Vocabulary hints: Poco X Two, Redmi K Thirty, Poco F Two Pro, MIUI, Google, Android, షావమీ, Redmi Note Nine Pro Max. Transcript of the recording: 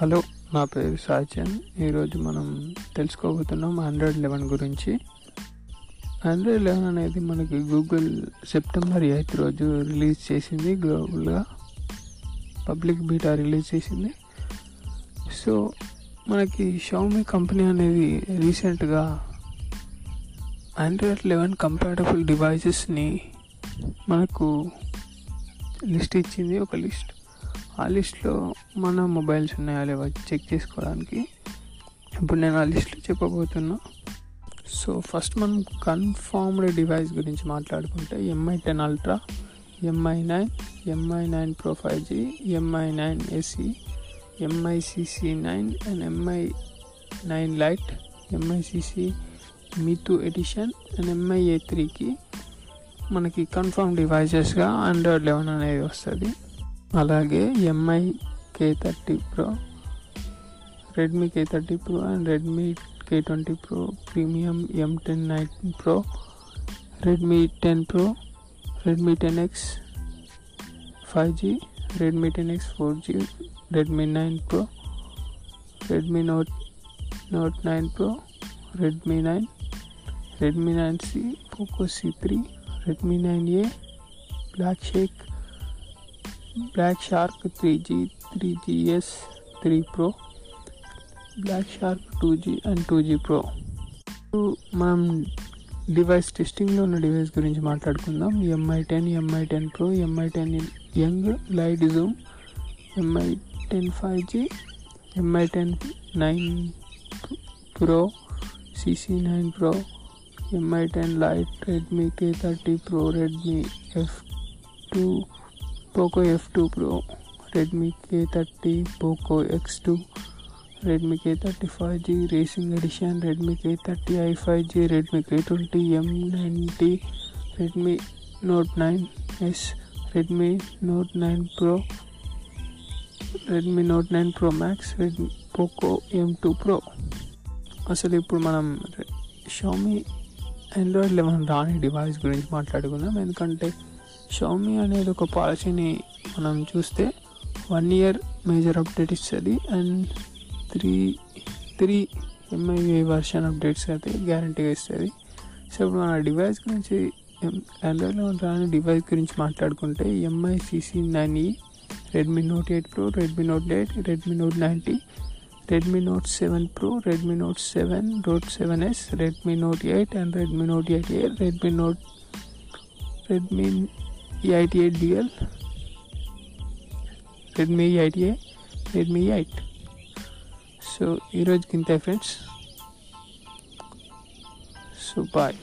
Hello, నా పేరు సాచిన్. ఈరోజు మనం తెలుసుకోబోతున్నాం Android 11 గురించి. Android 11 అనేది మనకి గూగుల్ సెప్టెంబర్ 8 రోజు రిలీజ్ చేసింది, గ్లోబల్గా పబ్లిక్ బీటా రిలీజ్ చేసింది. సో మనకి షావమీ కంపెనీ అనేది రీసెంట్గా Android 11 కంపాటబుల్ డివైసెస్ని మనకు లిస్ట్ ఇచ్చింది, ఒక లిస్ట్. ఆ లిస్ట్లో మన మొబైల్స్ ఉన్నాయా లేవా చెక్ చేసుకోవడానికి ఇప్పుడు నేను ఆ లిస్ట్లో చెప్పబోతున్నా. సో ఫస్ట్ మనం కన్ఫర్మ్డ్ డివైస్ గురించి మాట్లాడుకుంటే MI 10 Ultra, MI 9, MI 9 Pro 5G, MI 9 SE, MI CC 9 and MI 9 Light, MI CC Mi 2 Edition and MI A3కి మనకి కన్ఫర్మ్ డివైజెస్గా Android 11 అనేది వస్తుంది. అలాగే MI K30 Pro, Redmi K30 Pro and Redmi K20 Pro premium, M10 Nine Pro, Redmi 10 Pro, Redmi 10X 5G, Redmi 10X 4G, Redmi 9 Pro, Redmi Note 9 Pro, Redmi 9, Redmi 9C, Poco C3, Redmi 9A, Black Shark 3G, 3GS, 3 Pro, Black Shark 2G and 2G Pro. మనం device టెస్టింగ్లో ఉన్న device గురించి మాట్లాడుకుందాం. MI 10, MI 10 Pro, MI 10 young lite zoom, MI 10 5G, MI 10 9 Pro, CC 9 Pro, MI 10 Light, Redmi K30 Pro, Redmi F2, Poco F2 Pro, Redmi K30, Poco X2, Redmi K30 5G Racing Edition, Redmi K30i 5G, Redmi K20 M90, Redmi Note 9 S, Redmi Note 9 Pro, Redmi Note 9 Pro Max, Poco M2 Pro. అసలు ఇప్పుడు మనం షావమీ Android 11 రాని device గురించి మాట్లాడుకున్నాం. ఎందుకంటే షావమీ అనేది ఒక పాలసీని మనం చూస్తే 1 year మేజర్ అప్డేట్ ఇస్తుంది and three MIUI version updates అయితే గ్యారంటీగా ఇస్తుంది. సో ఇప్పుడు మన డివైస్ గురించి Android 11 రాని డివైస్ గురించి మాట్లాడుకుంటే MI CC 9E, Redmi Note 8 Pro, Redmi Note 8, Redmi Note 90, Redmi Note 7 Pro, Redmi Note 7, Note 7S, Redmi Note 8 and Redmi Note 8A, Redmi E88DL, Redmi E88A, Redmi E8. So ఈరోజుకి ఇంతే friends. So bye.